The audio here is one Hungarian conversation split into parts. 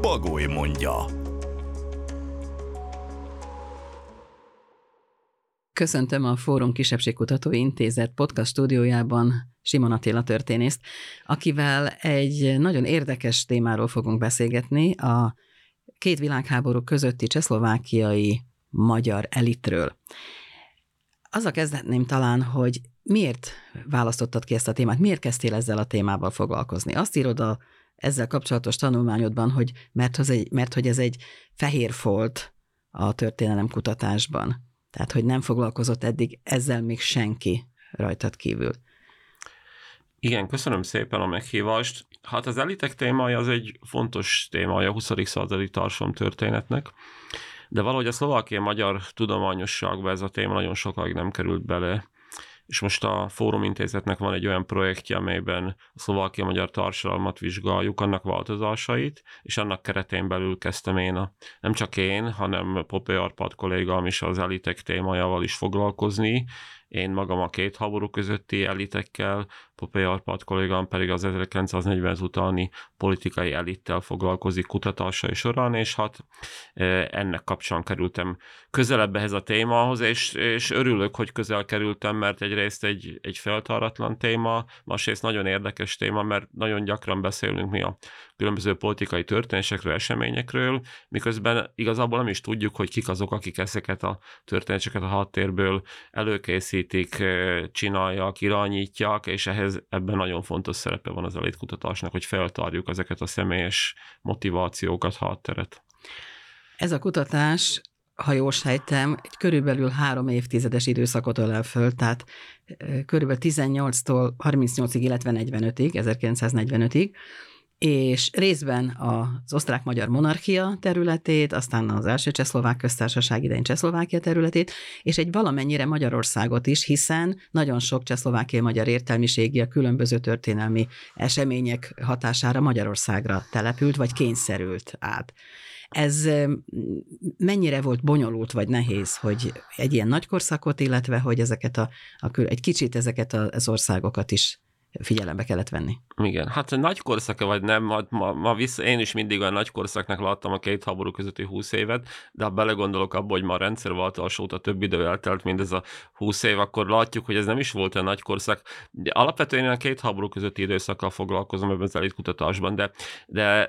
Bagoly mondja. Köszöntöm a Fórum Kisebbségkutató Intézet podcast stúdiójában Simona Téla történészt, akivel egy nagyon érdekes témáról fogunk beszélgetni, a két világháború közötti csehszlovákiai magyar elitről. Azzal kezdetném talán, hogy miért választottad ki ezt a témát, miért kezdtél ezzel a témával foglalkozni? Azt írod a ezzel kapcsolatos tanulmányodban, hogy mert hogy ez egy fehér folt a történelem kutatásban. Tehát, hogy nem foglalkozott eddig ezzel még senki rajtad kívül. Igen, köszönöm szépen a meghívást. Hát az elitek témája az egy fontos témája a 20. századi társadalomtörténetnek, de valahogy a szlovákiai magyar tudományosságban ez a téma nagyon sokáig nem került bele, és most a Fórum Intézetnek van egy olyan projektje, amelyben a szlovákiai magyar társadalmat vizsgáljuk, annak változásait, és annak keretén belül kezdtem én, nem csak én, hanem Popély Árpád kollégám is az elitek témájával is foglalkozni, én magam a két háború közötti elitekkel, Popély Árpád kollégám pedig az 1940 utáni politikai elittel foglalkozik kutatásai során, és hát ennek kapcsán kerültem közelebb ehhez a témához, és örülök, hogy közel kerültem, mert egyrészt egy feltáratlan téma, másrészt nagyon érdekes téma, mert nagyon gyakran beszélünk mi a különböző politikai történésekről, eseményekről, miközben igazából nem is tudjuk, hogy kik azok, akik ezeket a történéseket a háttérből előkészítik, csinálják, irányítják, és ebben nagyon fontos szerepe van az elitkutatásnak, hogy feltárjuk ezeket a személyes motivációkat, hátteret. Ez a kutatás, ha jól sejtem, egy körülbelül 3 évtizedes időszakot ölel föl, tehát körülbelül 18-tól 38-ig, illetve 1945-ig, és részben az osztrák-magyar monarchia területét, aztán az első csehszlovák köztársaság idején Csehszlovákia területét, és egy valamennyire Magyarországot is, hiszen nagyon sok csehszlovákiai magyar értelmiségi a különböző történelmi események hatására Magyarországra települt, vagy kényszerült át. Ez mennyire volt bonyolult, vagy nehéz, hogy egy ilyen nagy korszakot, illetve hogy ezeket egy kicsit ezeket az országokat is figyelembe kellett venni. Igen, hát nagy korszaka vagy nem, én is mindig olyan nagy korszaknak láttam a két háború közötti 20 évet, de ha belegondolok abba, hogy ma a rendszerváltás óta több idő eltelt, mint ez a 20 év, akkor látjuk, hogy ez nem is volt egy nagy korszak. De alapvetően én a két háború közötti időszakkal foglalkozom ebben az elitkutatásban,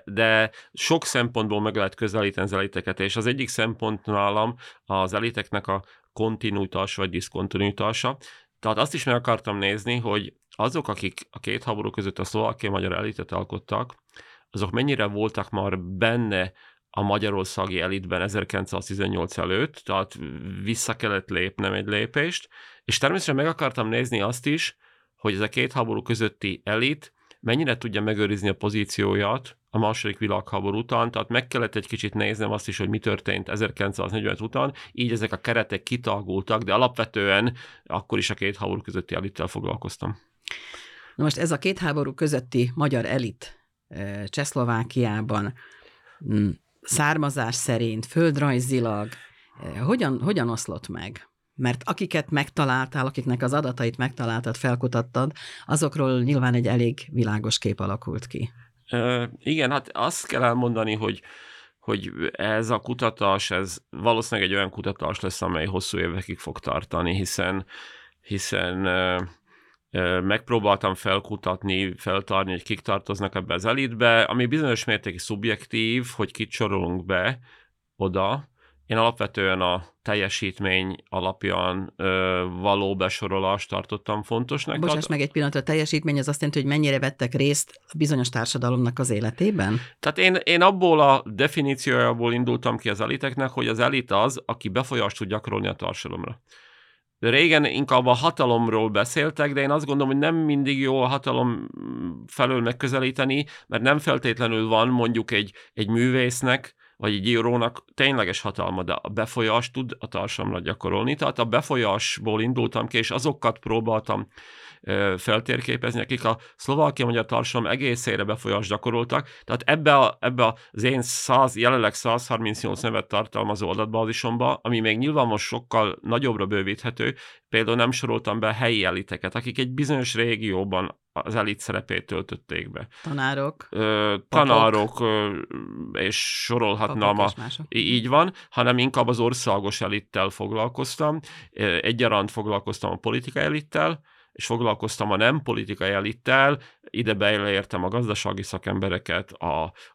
de sok szempontból meg lehet közelíteni az eliteket, és az egyik szempont nálam az eliteknek a kontinuitása vagy diszkontinuitása. Tehát azt is meg akartam nézni, hogy azok, akik a két háború között a szlovákiai magyar elitet alkottak, azok mennyire voltak már benne a magyarországi elitben 1918 előtt, tehát vissza kellett lépnem egy lépést, és természetesen meg akartam nézni azt is, hogy ez a két háború közötti elit mennyire tudja megőrizni a pozícióját a második világháború után, tehát meg kellett egy kicsit néznem azt is, hogy mi történt 1945 után, így ezek a keretek kitágultak, de alapvetően akkor is a két háború közötti elittel foglalkoztam. Na most ez a két háború közötti magyar elit Csehszlovákiában származás szerint, földrajzilag hogyan oszlott meg? Mert akiket megtaláltál, akiknek az adatait megtaláltad, felkutattad, azokról nyilván egy elég világos kép alakult ki. Igen, hát azt kell elmondani, hogy ez a kutatás, ez valószínűleg egy olyan kutatás lesz, amely hosszú évekig fog tartani, hiszen megpróbáltam felkutatni, feltárni, hogy kik tartoznak ebbe az elitbe, ami bizonyos mértékig szubjektív, hogy kit sorolunk be oda. Én alapvetően a teljesítmény alapján való besorolást tartottam fontosnak. Bocsáss meg egy pillanatra, a teljesítmény az azt jelenti, hogy mennyire vettek részt a bizonyos társadalomnak az életében? Tehát én abból a definíciójából indultam ki az eliteknek, hogy az elit az, aki befolyást tud gyakorolni a társadalomra. Régen inkább a hatalomról beszéltek, de én azt gondolom, hogy nem mindig jó a hatalom felől megközelíteni, mert nem feltétlenül van mondjuk egy művésznek, vagy egy írónak tényleges hatalma, de a befolyás tud a társamra gyakorolni. Tehát a befolyásból indultam ki, és azokat próbáltam feltérképezni, akik a szlovákia-magyar társadalom egészére befolyást gyakoroltak. Tehát ebbe az én jelenleg 138 nevet tartalmazó adatbázisomba, ami még nyilván most sokkal nagyobbra bővíthető, például nem soroltam be helyi eliteket, akik egy bizonyos régióban az elit szerepét töltötték be. Tanárok. Tanárok, és sorolhatnám. Így van, hanem inkább az országos elittel foglalkoztam, egyaránt foglalkoztam a politikai elittel, és foglalkoztam a nem politikai elittel, ide beleértem a gazdasági szakembereket,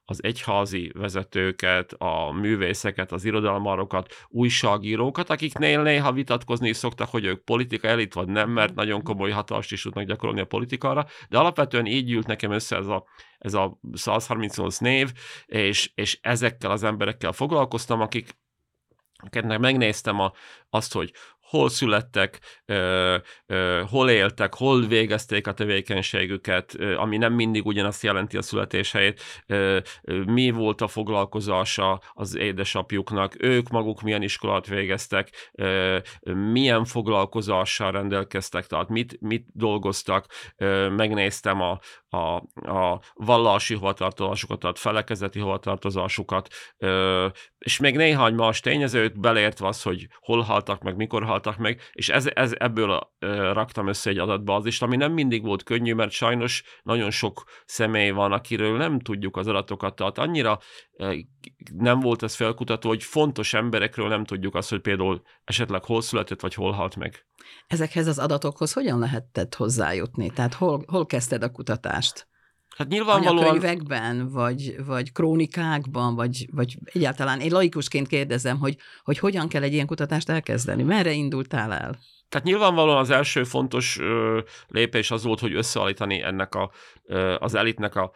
az egyházi vezetőket, a művészeket, az irodalmarokat, újságírókat, akiknél néha vitatkozni is szoktak, hogy ők politikai elit vagy nem, mert nagyon komoly hatást is tudnak gyakorolni a politikára, de alapvetően így gyűlt nekem össze ez a 138 név, és ezekkel az emberekkel foglalkoztam, akiknek megnéztem azt, hogy hol születtek, hol éltek, hol végezték a tevékenységüket, ami nem mindig ugyanazt jelenti a születéshelyét, mi volt a foglalkozása az édesapjuknak, ők maguk milyen iskolát végeztek, milyen foglalkozással rendelkeztek, tehát mit dolgoztak, megnéztem a vallási hovatartozásukat, tehát felekezeti hovatartozásukat, és még néhány más tényezőt, beleértve az, hogy hol haltak meg, mikor haltak meg, és ebből raktam össze egy adatbázist, ami nem mindig volt könnyű, mert sajnos nagyon sok személy van, akiről nem tudjuk az adatokat, tehát annyira nem volt ez felkutató, hogy fontos emberekről nem tudjuk azt, hogy például esetleg hol született, vagy hol halt meg. Ezekhez az adatokhoz hogyan lehetett hozzájutni? Tehát hol kezdted a kutatást? Hát nyilvánvalóan... Anyakönyvekben, vagy krónikákban, vagy egyáltalán én laikusként kérdezem, hogy hogyan kell egy ilyen kutatást elkezdeni? Merre indultál el? Tehát nyilvánvalóan az első fontos lépés az volt, hogy összeállítani ennek az elitnek a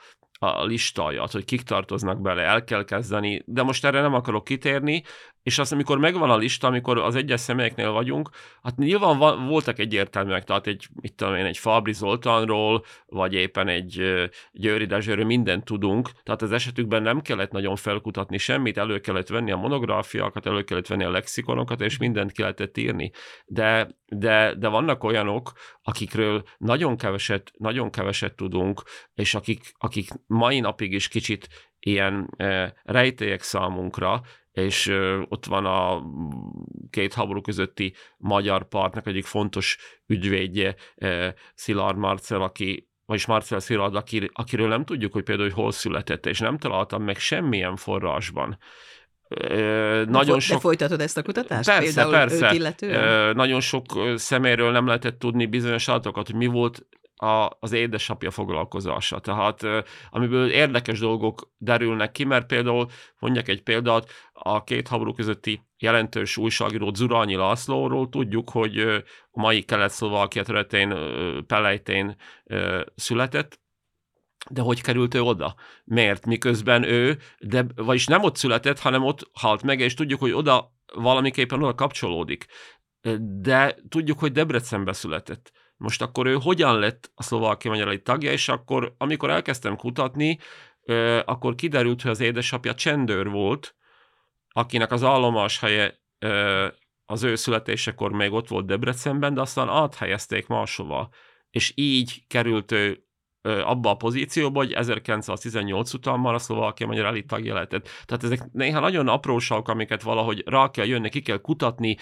listáját, hogy kik tartoznak bele, el kell kezdeni, de most erre nem akarok kitérni, és azt, amikor megvan a lista, amikor az egyes személyeknél vagyunk, hát nyilván voltak egyértelműek, tehát egy Fábri Zoltánról, vagy éppen egy Győri Dezsőről mindent tudunk, tehát az esetükben nem kellett nagyon felkutatni semmit, elő kellett venni a monográfiákat, elő kellett venni a lexikonokat, és mindent ki lehetett írni. De vannak olyanok, akikről nagyon keveset tudunk, és akik mai napig is kicsit ilyen rejtélyek számunkra, és ott van a két háború közötti magyar partnak egyik fontos ügyvédje, Szilárd Marcell, vagyis Marcell Szilárd, akiről nem tudjuk, hogy például hogy hol született, és nem találtam meg semmilyen forrásban. De folytatod ezt a kutatást? Persze. Őt illetően? Nagyon sok személyről nem lehetett tudni bizonyos adatokat, hogy mi volt az édesapja foglalkozása. Tehát amiből érdekes dolgok derülnek ki, mert például mondjak egy példát, a két háború közötti jelentős újságíró Zurányi Lászlóról tudjuk, hogy a mai Kelet-Szlovákia területén, Pelejtén született, de hogy került ő oda? Miért? Miközben vagyis nem ott született, hanem ott halt meg, és tudjuk, hogy oda valamiképpen oda kapcsolódik. De tudjuk, hogy Debrecenbe született. Most akkor ő hogyan lett a szlovákia-magyar elit tagja, és akkor, amikor elkezdtem kutatni, akkor kiderült, hogy az édesapja csendőr volt, akinek az állomáshelye az ő születésekor még ott volt Debrecenben, de aztán áthelyezték máshova. És így került ő abba a pozícióba, hogy 1918 után már a szlovákia-magyar elit tagja lehetett. Tehát ezek néha nagyon apróságok, amiket valahogy rá kell jönni, ki kell kutatni.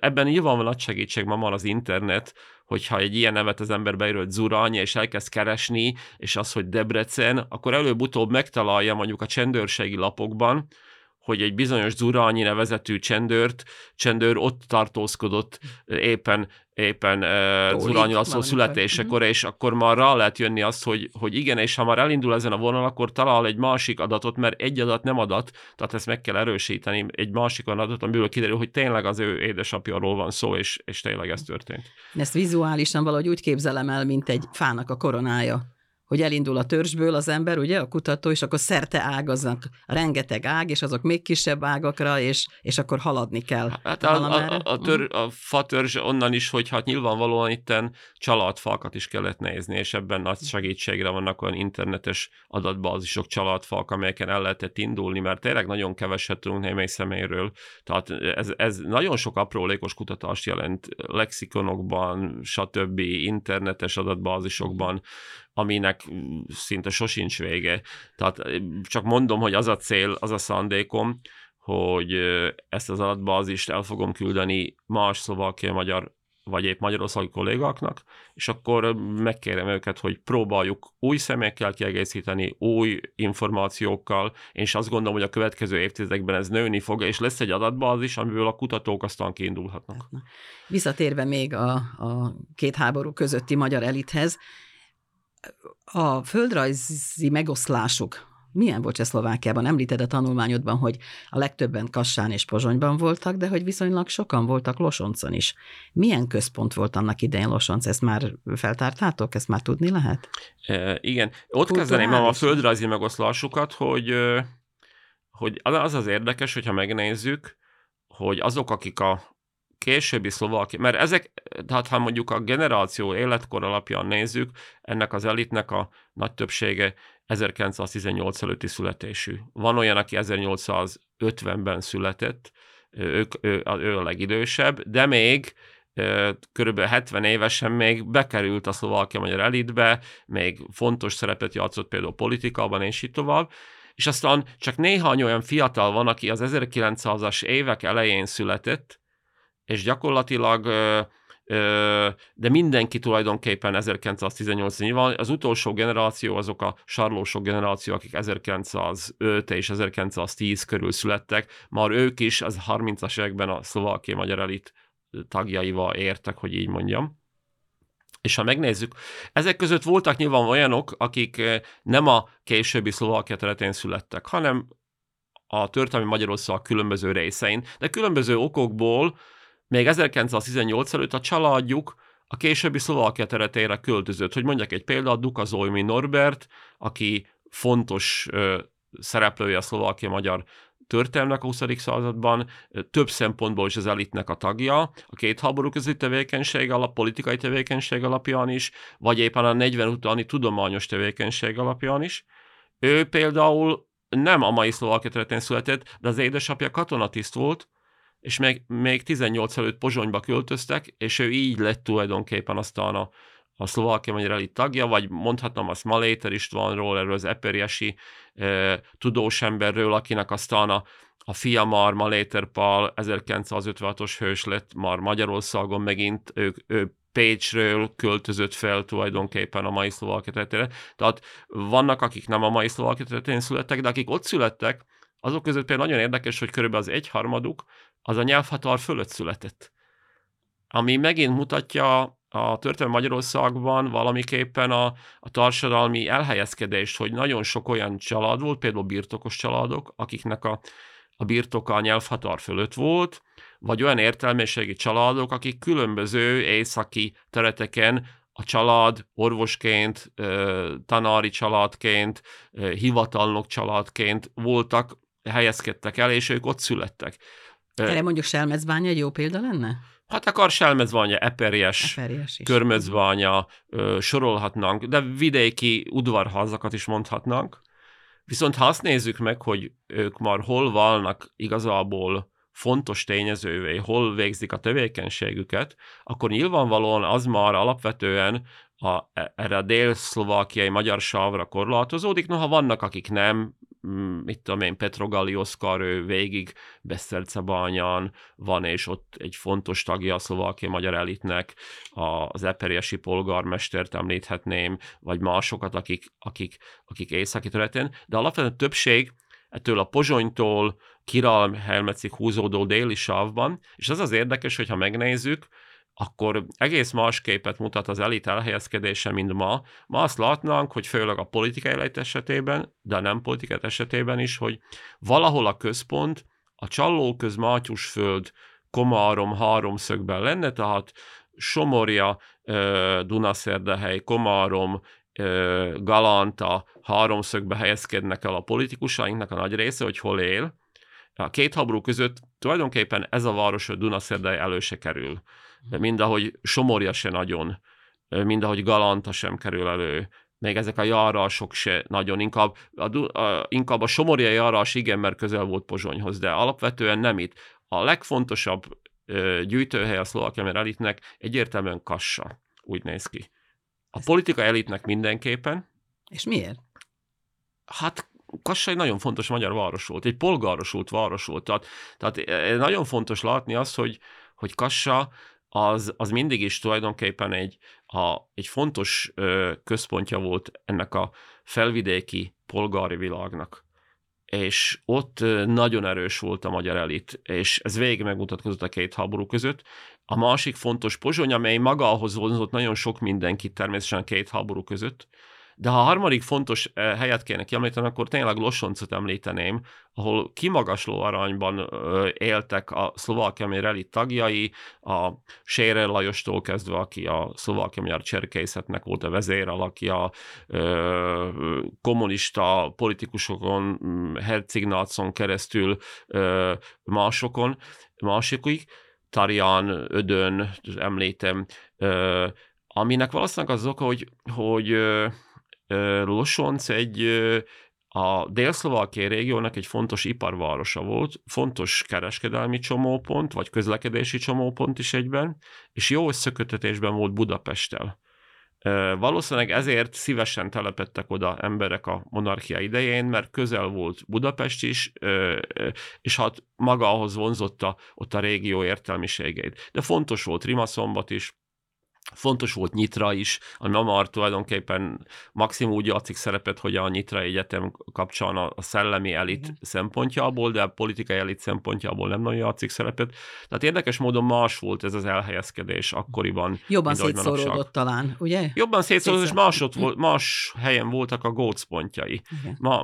Ebben nyilván van nagy segítség ma már az internet, hogyha egy ilyen nevet az ember beír, hogy Zurányi, és elkezd keresni, és az, hogy Debrecen, akkor előbb-utóbb megtalálja mondjuk a csendőrségi lapokban, hogy egy bizonyos Zurányi nevezetű csendőr ott tartózkodott éppen Zurányi László születésekor, és akkor már rá lehet jönni azt, hogy igen, és ha már elindul ezen a vonal, akkor talál egy másik adatot, mert egy adat nem adat, tehát ezt meg kell erősíteni, egy másik adatot, amiből kiderül, hogy tényleg az ő édesapjáról van szó, és tényleg ez történt. Ezt vizuálisan valahogy úgy képzelem el, mint egy fának a koronája, hogy elindul a törzsből az ember, ugye, a kutató, és akkor szerte ágaznak, rengeteg ág, és azok még kisebb ágakra, és akkor haladni kell. Hát a fatörzs onnan is, hogy hát nyilvánvalóan itten családfalkat is kellett nézni, és ebben nagy segítségre vannak olyan internetes adatbázisok, családfalk, amelyeken el lehetett indulni, mert tényleg nagyon keveset tudunk némely személyről. Tehát ez nagyon sok aprólékos kutatást jelent lexikonokban, stb. Internetes adatbázisokban, aminek szinte sosincs vége. Tehát csak mondom, hogy az a cél, az a szándékom, hogy ezt az adatbázist el fogom küldeni más szlovákia, magyar vagy épp magyarországi kollégáknak, és akkor megkérem őket, hogy próbáljuk új szemekkel kiegészíteni, új információkkal, és azt gondolom, hogy a következő évtizedekben ez nőni fog, és lesz egy adatbázis, amiből a kutatók aztán kiindulhatnak. Visszatérve még a két háború közötti magyar elithez, a földrajzi megoszlásuk milyen volt Csehszlovákiában? Említed a tanulmányodban, hogy a legtöbben Kassán és Pozsonyban voltak, de hogy viszonylag sokan voltak Losoncon is. Milyen központ volt annak idején Losonc? Ezt már feltártátok? Ezt már tudni lehet? Igen. Ott kezdeném a földrajzi megoszlásukat, hogy az érdekes, hogyha megnézzük, hogy azok, akik a későbbi szlovákia, mert ezek, tehát ha mondjuk a generáció életkor alapján nézzük, ennek az elitnek a nagy többsége 1918 előtti születésű. Van olyan, aki 1850-ben született, ő a legidősebb, de még körülbelül 70 évesen még bekerült a szlovákia magyar elitbe, még fontos szerepet játszott például politikában, és így tovább. És aztán csak néhány olyan fiatal van, aki az 1900-as évek elején született, és gyakorlatilag, de mindenki tulajdonképpen 1918-ban, az utolsó generáció azok a sarlósok generáció, akik 1905 és 1910 körül születtek, már ők is az 30-as években a szlovákia magyar elit tagjaival értek, hogy így mondjam. És ha megnézzük, ezek között voltak nyilván olyanok, akik nem a későbbi Szlovákia területén születtek, hanem a történelmi Magyarország különböző részein, de különböző okokból még 1918 előtt a családjuk a későbbi Szlovákia területére költözött. Hogy mondjak egy példát, Duka Zoltan Norbert, aki fontos szereplője a szlovákia magyar történelmnek a 20. században, több szempontból is az elitnek a tagja, a két háború közötti tevékenység alap, politikai tevékenység alapján is, vagy éppen a 40 utáni tudományos tevékenység alapján is. Ő például nem a mai szlovákia területén született, de az édesapja katonatiszt volt, és még 18 előtt Pozsonyba költöztek, és ő így lett tulajdonképpen aztán a szlovákia magyar elit tagja, vagy mondhatnám azt Maléter Istvánról, erről az eperjesi tudós emberről, akinek aztán a fia már Maléter Pál 1956-os hős lett már Magyarországon megint, ő Pécsről költözött fel tulajdonképpen a mai szlovákia területére. Tehát vannak, akik nem a mai szlovákia területén születtek, de akik ott születtek, azok között például nagyon érdekes, hogy körülbelül az egyharmaduk az a nyelvhatár fölött született. Ami megint mutatja a történelmi Magyarországban valamiképpen a társadalmi elhelyezkedést, hogy nagyon sok olyan család volt, például birtokos családok, akiknek a birtoka a nyelvhatár fölött volt, vagy olyan értelmiségi családok, akik különböző északi területeken a család orvosként, tanári családként, hivatalnok családként voltak, helyezkedtek el, és ők ott születtek. Erre mondjuk Selmecbánya egy jó példa lenne? Hát akár Selmecbánya, Eperjes Körmecbánya, sorolhatnánk, de vidéki udvarházakat is mondhatnánk. Viszont ha azt nézzük meg, hogy ők már hol válnak igazából fontos tényezővé, hol végzik a tevékenységüket, akkor nyilvánvalóan az már alapvetően erre a dél-szlovákiai magyar sávra korlátozódik, noha vannak, akik nem, mit tudom én, Petrogalli Oszkár, ő végig Besztercebányán van, és ott egy fontos tagja a szlovákia magyar elitnek, az eperjesi polgármestert említhetném, vagy másokat, akik északi területen, de alapvetően többség ettől a Pozsonytól Kiralm-Helmecig húzódó déli sávban, és az az érdekes, hogyha megnézzük, akkor egész más képet mutat az elit elhelyezkedése, mint ma. Ma azt látnánk, hogy főleg a politikai elit esetében, de nem politikai esetében is, hogy valahol a központ a Csallóköz-Mátyusföld Komárom háromszögben lenne, tehát Somorja, Dunaszerdahely, Komárom galanta háromszögbe helyezkednek el a politikusainknak a nagy része, hogy hol él. A két háború között tulajdonképpen ez a város a Dunaszerdei elő se kerül. Mindahogy Somorja se nagyon, mindahogy Galanta sem kerül elő. Még ezek a járások se nagyon, inkább a somorjai járás igen, mert közel volt Pozsonyhoz, de alapvetően nem itt. A legfontosabb gyűjtőhely a szlovákiai elitnek egyértelműen Kassa, úgy néz ki. A politika elitnek mindenképpen. És miért? Hát Kassa egy nagyon fontos magyar város volt, egy polgárosult város volt. Tehát nagyon fontos látni azt, hogy Kassa az mindig is tulajdonképpen egy fontos központja volt ennek a felvidéki polgári világnak. És ott nagyon erős volt a magyar elit, és ez végig megmutatkozott a két háború között. A másik fontos Pozsony, amely magához vonzott nagyon sok mindenkit természetesen a két háború között, de ha a harmadik fontos helyet kéne kiemlíteni, akkor tényleg Losoncot említeném, ahol kimagasló arányban éltek a szlovákiai elit tagjai, a Sérén Lajostól kezdve, aki a szlovákiai magyar cserkészetnek volt a vezéralaki, a kommunista politikusokon, Hercignácon keresztül másikig, Tarján Ödön, említem, aminek valószínűleg az oka, hogy Losonc a délszlovákiai régiónak egy fontos iparvárosa volt, fontos kereskedelmi csomópont, vagy közlekedési csomópont is egyben, és jó összekötetésben volt Budapesttel. Valószínűleg ezért szívesen telepedtek oda emberek a monarchia idején, mert közel volt Budapest is, és hát maga ahhoz vonzotta ott a régió értelmiségeit. De fontos volt Rimaszombat is, fontos volt Nyitra is, ami ma már tulajdonképpen maximum úgy játszik szerepet, hogy a Nyitrai Egyetem kapcsán a szellemi elit szempontjából, de a politikai elit szempontjából nem nagyon játszik szerepet. Tehát érdekes módon más volt ez az elhelyezkedés akkoriban. Jobban szétszóródott talán, ugye? Jobban szétszóródott, és más helyen voltak a gócpontjai.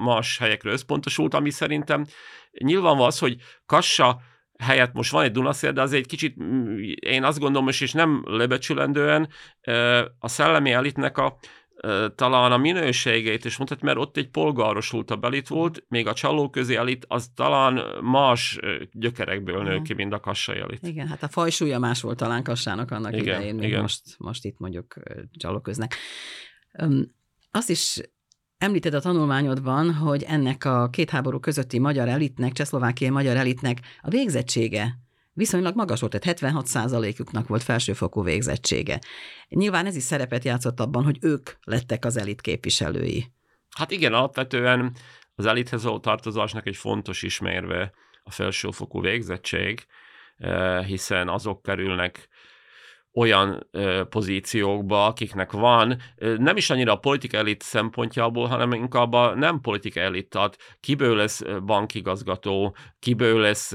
Más helyekről összpontosult, ami szerintem nyilvánvaló az, hogy Kassa helyett most van egy Dunaszér, de az egy kicsit, én azt gondolom, és nem lebecsülendően, a szellemi elitnek talán a minőségét is mondhat, mert ott egy polgárosult elit volt, még a csalóközi elit az talán más gyökerekből nő ki, mint a kassai elit. Igen, hát a fajsúlya más volt talán Kassának annak idején. Most itt mondjuk csalóköznek. Azt is említed a tanulmányodban, hogy ennek a két háború közötti magyar elitnek, csehszlovákiai magyar elitnek a végzettsége viszonylag magas volt, tehát 76%-uknak volt felsőfokú végzettsége. Nyilván ez is szerepet játszott abban, hogy ők lettek az elit képviselői. Hát igen, alapvetően az elithez való tartozásnak egy fontos ismérve a felsőfokú végzettség, hiszen azok kerülnek olyan pozíciókba, akiknek van, nem is annyira a politika elit szempontjából, hanem inkább a nem politika elit, tehát kiből lesz bankigazgató, kiből lesz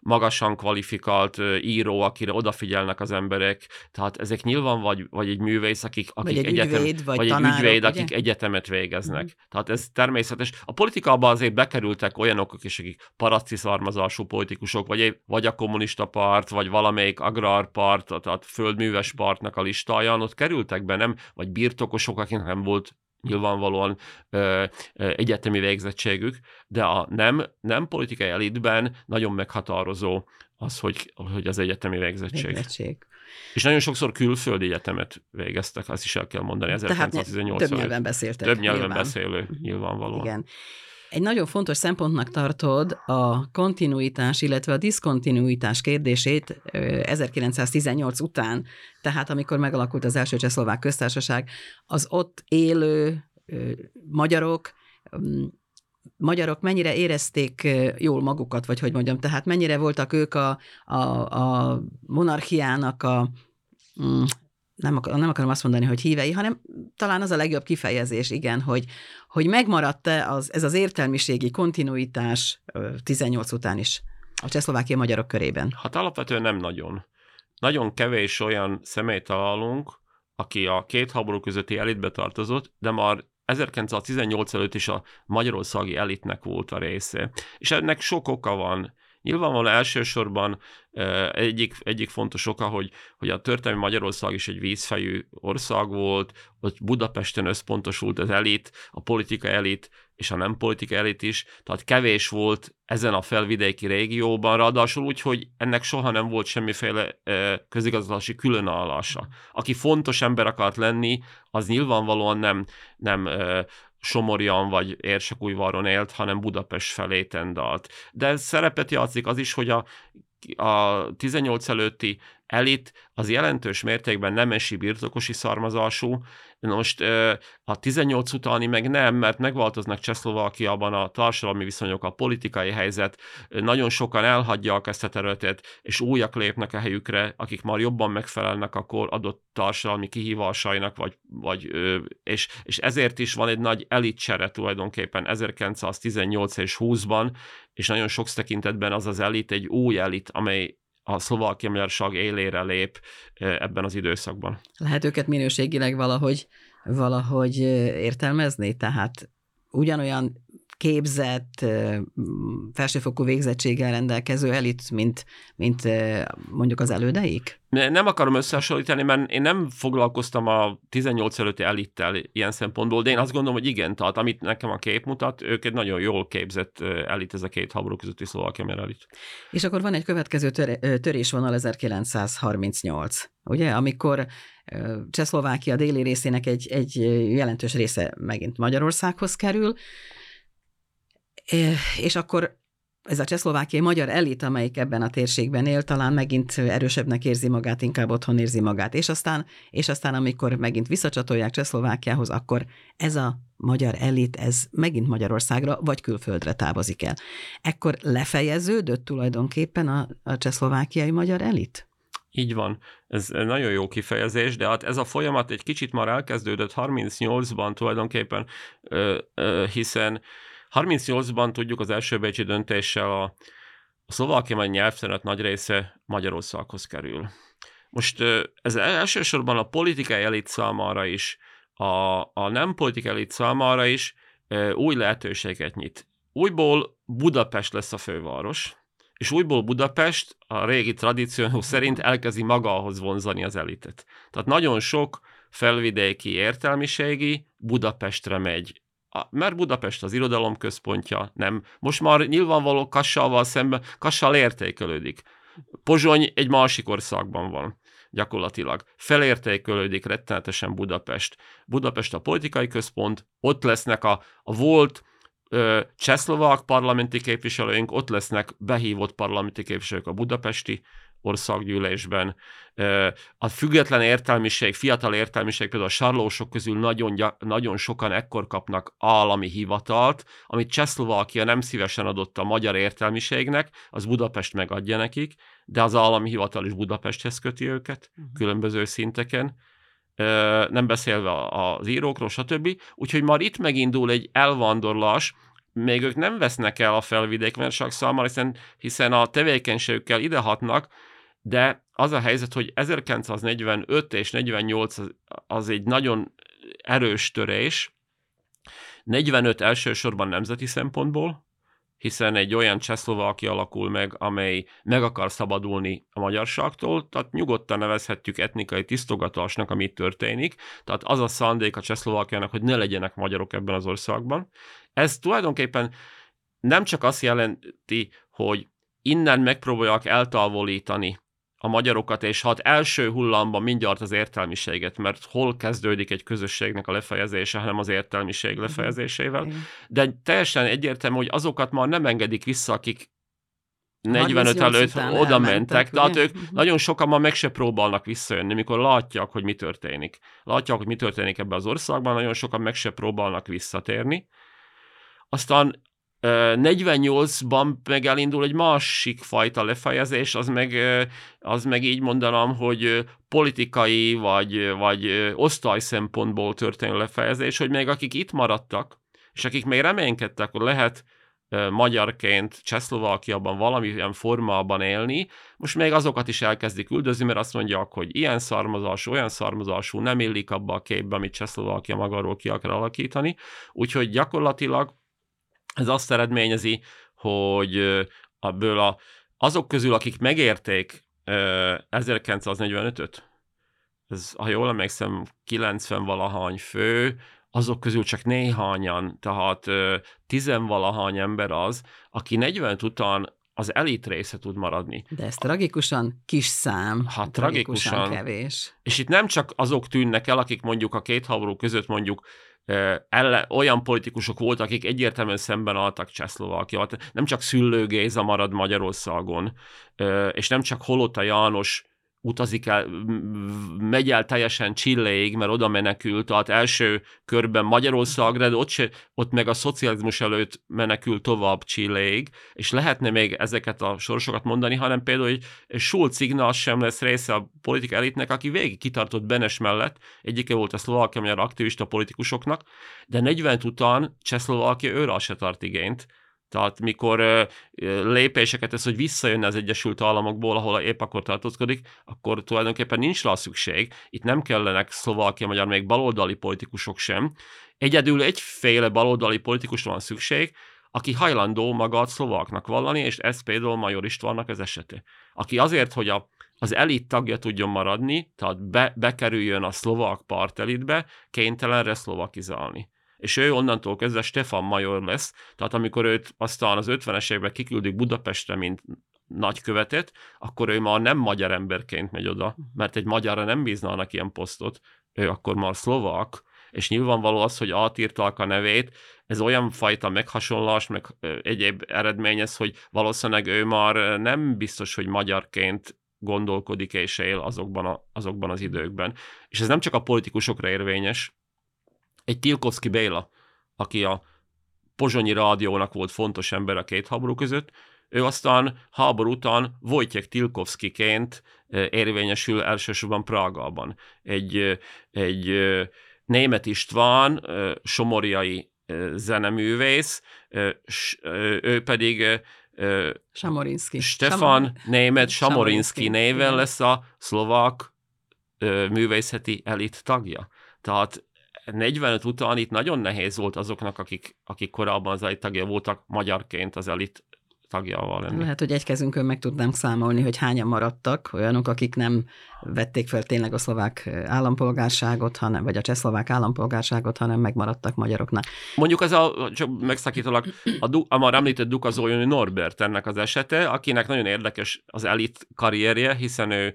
magasan kvalifikált író, akire odafigyelnek az emberek, tehát ezek nyilván vagy egy művész, akik egy ügyvéd, vagy tanárok, egy ügyvéd, akik egyetemet végeznek. Tehát ez természetes. A politikába azért bekerültek olyanok is, akik paraszti származású politikusok, vagy a kommunista párt, vagy valamelyik agrárpárt, tehát földműves partnak a listáján, ott kerültek be, nem? Vagy birtokosok, akiknek nem volt nyilvánvalóan egyetemi végzettségük, de a nem politikai elitben nagyon meghatározó az, hogy az egyetemi végzettség. És nagyon sokszor külföldi egyetemet végeztek, azt is el kell mondani. 1918-ban. Több nyelven beszéltek. Több nyelven beszélő, nyilvánvalóan. Igen. Egy nagyon fontos szempontnak tartod a kontinuitás, illetve a diszkontinuitás kérdését 1918 után, tehát amikor megalakult az első Csehszlovák Köztársaság, az ott élő magyarok mennyire érezték jól magukat, vagy hogy mondjam, tehát mennyire voltak ők a monarchiának nem akarom azt mondani, hogy hívei, hanem talán az a legjobb kifejezés, igen, hogy megmaradt-e ez az értelmiségi kontinuitás 18 után is a csehszlovákiai magyarok körében? Hát alapvetően nem nagyon. Nagyon kevés olyan személyt találunk, aki a két háború közötti elitbe tartozott, de már 1918 előtt is a magyarországi elitnek volt a része. És ennek sok oka van. Nyilvánvalóan elsősorban egyik fontos oka, hogy a történelmi Magyarország is egy vízfejű ország volt, hogy Budapesten összpontosult az elit, a politika elit és a nem politika elit is, tehát kevés volt ezen a felvidéki régióban, ráadásul úgy, hogy ennek soha nem volt semmiféle közigazgatási különállása. Aki fontos ember akart lenni, az nyilvánvalóan nem Somorjan vagy Érsekújvarron élt, hanem Budapest felé tendalt. De szerepet játszik az is, hogy a 18 előtti elit az jelentős mértékben nemesi birtokosi származású. Most a 18 utáni meg nem, mert megváltoznak Csehszlovákiában a társadalmi viszonyok, a politikai helyzet, nagyon sokan elhagyják ezt a területet, és újak lépnek a helyükre, akik már jobban megfelelnek a kor adott társadalmi kihívásainak, és ezért is van egy nagy elitcsere tulajdonképpen 1918 és 20-ban, és nagyon sok tekintetben az az elit egy új elit, amely a szlovákia magyarság élére lép ebben az időszakban. Lehet őket minőségileg valahogy értelmezni? Tehát ugyanolyan képzett, felsőfokú végzettséggel rendelkező elit, mint mondjuk az elődeik? Nem akarom összehasonlítani, mert én nem foglalkoztam a 18 előtti elittel ilyen szempontból, de én azt gondolom, hogy igen, tehát amit nekem a kép mutat, ők egy nagyon jól képzett elit, ez a két háború közötti szlovákia-magyar elit. És akkor van egy következő törésvonal 1938, ugye? Amikor Csehszlovákia déli részének egy jelentős része megint Magyarországhoz kerül, és akkor ez a csehszlovákiai magyar elit, amelyik ebben a térségben él, talán megint erősebbnek érzi magát, inkább otthon érzi magát. És aztán amikor megint visszacsatolják Csehszlovákiához, akkor ez a magyar elit, ez megint Magyarországra vagy külföldre távozik el. Ekkor lefejeződött tulajdonképpen a csehszlovákiai magyar elit? Így van. Ez nagyon jó kifejezés, de hát ez a folyamat egy kicsit már elkezdődött 38-ban tulajdonképpen, hiszen 38-ban tudjuk az első bécsi döntéssel a szlovákiai nyelvterület nagy része Magyarországhoz kerül. Most ez elsősorban a politikai elit számára is, a nem politikai elit számára is új lehetőséget nyit. Újból Budapest lesz a főváros, és újból Budapest a régi tradíció szerint elkezdi magához vonzani az elitet. Tehát nagyon sok felvidéki értelmiségi Budapestre megy, mert Budapest az irodalom központja, nem. Most már nyilvánvaló Kassával szemben, Kassal értékelődik. Pozsony egy másik országban van gyakorlatilag. Felértékelődik rettenetesen Budapest. Budapest a politikai központ, ott lesznek a volt csehszlovák parlamenti képviselőink, ott lesznek behívott parlamenti képviselők a budapesti országgyűlésben. A független értelmiség, fiatal értelmiség, például a sarlósok közül nagyon sokan ekkor kapnak állami hivatalt, amit Csehszlovákia nem szívesen adott a magyar értelmiségnek, az Budapest megadja nekik, de az állami hivatal is Budapesthez köti őket, különböző szinteken, nem beszélve az írókról, stb. Úgyhogy már itt megindul egy elvándorlás, még ők nem vesznek el a felvidék magyarság számára, hiszen a tevékenységükkel idehatnak, de az a helyzet, hogy 1945 és 48 az egy nagyon erős törés, 45 elsősorban nemzeti szempontból, hiszen egy olyan Csehszlovákia alakul meg, amely meg akar szabadulni a magyarságtól, tehát nyugodtan nevezhetjük etnikai tisztogatásnak, ami történik, tehát az a szándék a Csehszlovákiának, hogy ne legyenek magyarok ebben az országban. Ez tulajdonképpen nem csak azt jelenti, hogy innen megpróbálják eltávolítani a magyarokat, és hát első hullámban mindjárt az értelmiséget, mert hol kezdődik egy közösségnek a lefejezése, hanem az értelmiség lefejezésével. De teljesen egyértelmű, hogy azokat már nem engedik vissza, akik 45 előtt oda mentek, tehát ők nagyon sokan már meg se próbálnak visszajönni, mikor látják, hogy mi történik. Látják, hogy mi történik ebben az országban, nagyon sokan meg se próbálnak visszatérni. Aztán 48-ban meg elindul egy másik fajta lefejezés, az meg így mondanám, hogy politikai vagy osztály szempontból történő lefejezés, hogy még akik itt maradtak, és akik még reménykedtek, hogy lehet magyarként Csehszlovákiában valamilyen formában élni, most még azokat is elkezdik üldözni, mert azt mondják, hogy ilyen származású, olyan származású, nem illik abba a képbe, amit Csehszlovákia magáról ki akar alakítani. Úgyhogy gyakorlatilag ez azt eredményezi, hogy abból azok közül, akik megérték 1945-öt, ez, ha jól emlékszem, 90-valahány fő, azok közül csak néhányan, tehát 10-valahány ember az, aki 45 után az elit része tud maradni. De ez tragikusan kis szám, hát tragikusan kevés. És itt nem csak azok tűnnek el, akik mondjuk a két háború között mondjuk olyan politikusok voltak, akik egyértelműen szemben álltak Csehszlovákiával. Nem csak Szüllő Géza marad Magyarországon, és nem csak Holota János utazik el, megy el teljesen Chileig, mert oda menekült, tehát első körben Magyarországra, de ott meg a szocializmus előtt menekült tovább Chileig, és lehetne még ezeket a sorsokat mondani, hanem például, hogy Sulyok-Szignál sem lesz része a politika elitnek, aki végig kitartott Benes mellett, egyike volt a szlovák-magyar aktivista politikusoknak, de 40 után Csehszlovákia őre se tart igényt. Tehát mikor lépéseket tesz, hogy visszajönne az Egyesült Államokból, ahol épp akkor tartózkodik, akkor tulajdonképpen nincs rá szükség. Itt nem kellenek szlovákia-magyar, még baloldali politikusok sem. Egyedül egyféle baloldali politikusra van szükség, aki hajlandó magát szlováknak vallani, és ez például Major Istvánnak az esete. Aki azért, hogy az elit tagja tudjon maradni, tehát bekerüljön a szlovák párt elitbe, kénytelenre szlovakizálni. És ő onnantól kezdve Stefan Major lesz, tehát amikor őt aztán az 50-es években kiküldik Budapestre, mint nagykövetet, akkor ő már nem magyar emberként megy oda, mert egy magyarra nem bíznának ilyen posztot, ő akkor már szlovák, és nyilvánvaló az, hogy átírták a nevét, ez olyan fajta meghasonlás, meg egyéb eredményez, hogy valószínűleg ő már nem biztos, hogy magyarként gondolkodik és él azokban az időkben. És ez nem csak a politikusokra érvényes, egy Tilkowski Béla, aki a pozsonyi rádiónak volt fontos ember a két háború között, ő aztán háború után Wojciech Tilkowskiként érvényesül elsősorban Prágában. Egy német István, somorjai zeneművész, ő pedig német Samorinski néven lesz a szlovák művészeti elit tagja. Tehát 45 után itt nagyon nehéz volt azoknak, akik korábban az elit tagja voltak, magyarként az elit tagjával lenni. Lehet, hogy egy kezünkön meg tudnám számolni, hogy hányan maradtak, olyanok, akik nem vették fel tényleg a szlovák állampolgárságot, hanem, vagy a csehszlovák állampolgárságot, hanem megmaradtak magyaroknak. Mondjuk ez csak megszakítalak, a már említett Duka Zoltan Norbert ennek az esete, akinek nagyon érdekes az elit karrierje, hiszen ő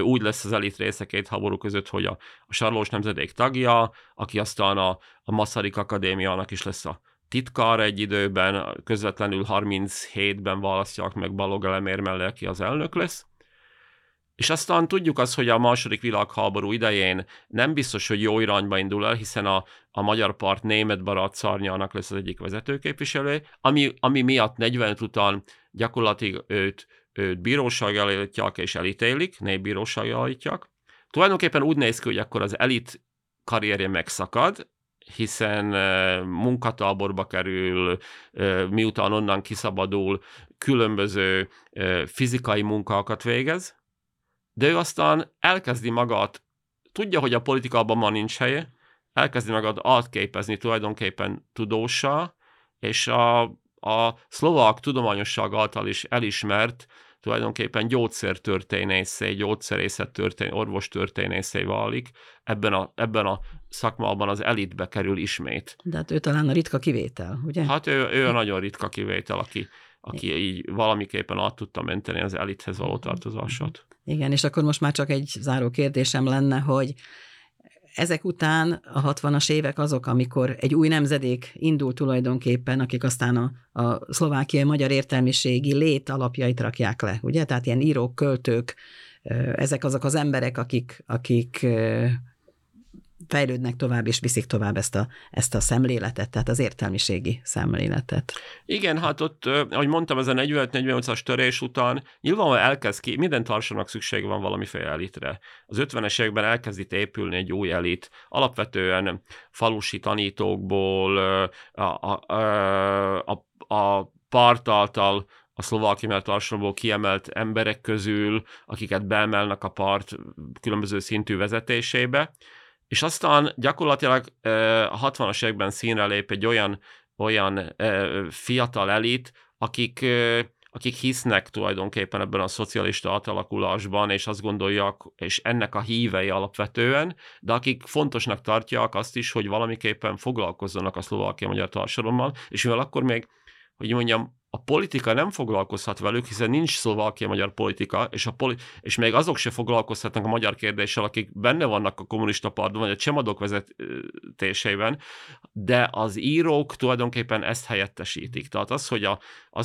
úgy lesz az elit része két háború között, hogy a Sarlós nemzedék tagja, aki aztán a Masaryk Akadémiának is lesz a titkára egy időben, közvetlenül 37-ben választják meg Balog Elemér mellé, aki az elnök lesz. És aztán tudjuk azt, hogy a második világháború idején nem biztos, hogy jó irányba indul el, hiszen a magyar part német barát szárnyának lesz az egyik vezetőképviselő, ami miatt 45 után gyakorlatilag őt bíróság elítják és elítélik, népbíróság elítják. Tulajdonképpen úgy néz ki, hogy akkor az elit karrierje megszakad, hiszen munkatáborba kerül, miután onnan kiszabadul, különböző fizikai munkákat végez, de ő aztán elkezdi magát, tudja, hogy a politikában ma nincs helye, elkezdi magát átképezni tulajdonképpen tudóssá, és a szlovák tudományosság által is elismert, tulajdonképpen gyógyszertörténészé, gyógyszerészettörténészé, orvostörténészé válik, ebben a szakmában az elitbe kerül ismét. De hát ő talán a ritka kivétel, ugye? Hát ő a nagyon ritka kivétel, aki így valamiképpen át tudta menteni az elithez való tartozását. Igen, és akkor most már csak egy záró kérdésem lenne, hogy ezek után a 60-as évek azok, amikor egy új nemzedék indul tulajdonképpen, akik aztán a szlovákiai magyar értelmiségi lét alapjait rakják le, ugye? Tehát ilyen írók, költők, ezek azok az emberek, akik fejlődnek tovább és viszik tovább ezt a szemléletet, tehát az értelmiségi szemléletet. Igen, hát ott, ahogy mondtam, ez a 45-48-as törés után nyilvánvalóan minden társadalomnak szükség van valamiféle elitre. Az 50-es években elkezd itt épülni egy új elit, alapvetően falusi tanítókból, a párt által a szlovákiai társadalomból kiemelt emberek közül, akiket beemelnek a párt különböző szintű vezetésébe. És aztán gyakorlatilag a 60-as években színre lép egy olyan fiatal elit, akik akik hisznek tulajdonképpen ebben a szocialista átalakulásban, és azt gondolják, és ennek a hívei alapvetően, de akik fontosnak tartják azt is, hogy valamiképpen foglalkozzanak a szlovákia-magyar társadalommal, és mivel akkor még, hogy mondjam, a politika nem foglalkozhat velük, hiszen nincs szlovákia-magyar politika, és még azok se foglalkozhatnak a magyar kérdéssel, akik benne vannak a kommunista pártban, vagy a csemadok vezetéseiben, de az írók tulajdonképpen ezt helyettesítik. Tehát az,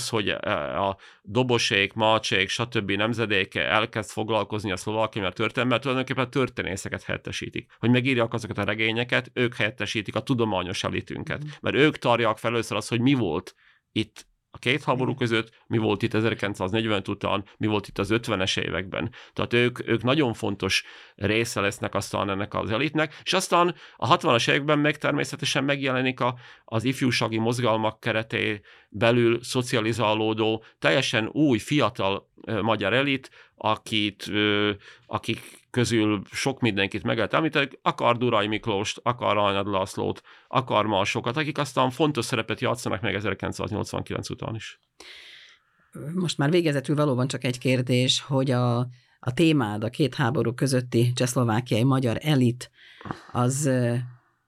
hogy a dobosék, malcsék, stb. Nemzedéke elkezd foglalkozni a szlovákia-magyar történelemmel, tulajdonképpen történészeket helyettesítik. Hogy megírják azokat a regényeket, ők helyettesítik a tudományos elitünket. Mert ők tarják fel először azt, hogy mi volt itt a két háború között, mi volt itt 1940 után, mi volt itt az 50-es években. Tehát ők nagyon fontos része lesznek aztán ennek az elitnek, és aztán a 60-as években meg természetesen megjelenik az ifjúsági mozgalmak keretei belül szocializálódó, teljesen új, fiatal magyar elit, akik közül sok mindenkit meg lehet említeni, akár Duray Miklóst, akár Rajnai Lászlót, akár másokat, akik aztán fontos szerepet játszanak meg 1989 után is. Most már végezetül valóban csak egy kérdés, hogy a témád, a két háború közötti csehszlovákiai magyar elit, az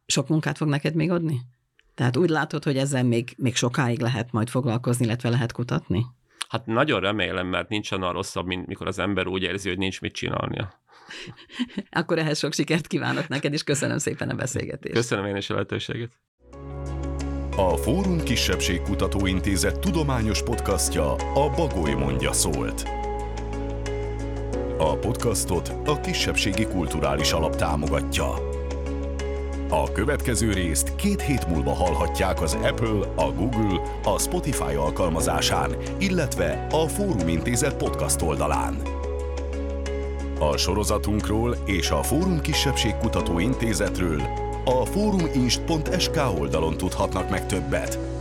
sok munkát fog neked még adni? Tehát úgy látod, hogy ezzel még sokáig lehet majd foglalkozni, illetve lehet kutatni? Hát nagyon remélem, mert nincs annál rosszabb, mint mikor az ember úgy érzi, hogy nincs mit csinálnia. Akkor ehhez sok sikert kívánok neked, és köszönöm szépen a beszélgetést. Köszönöm én is a lehetőséget. A Fórum Kisebbségkutató Intézet tudományos podcastja a Bagoly mondja szólt. A podcastot a Kisebbségi Kulturális Alap támogatja. A következő részt 2 hét múlva hallhatják az Apple, a Google, a Spotify alkalmazásán, illetve a Fórum Intézet podcast oldalán. A sorozatunkról és a Fórum Kisebbségkutató Intézetről a fóruminst.sk oldalon tudhatnak meg többet.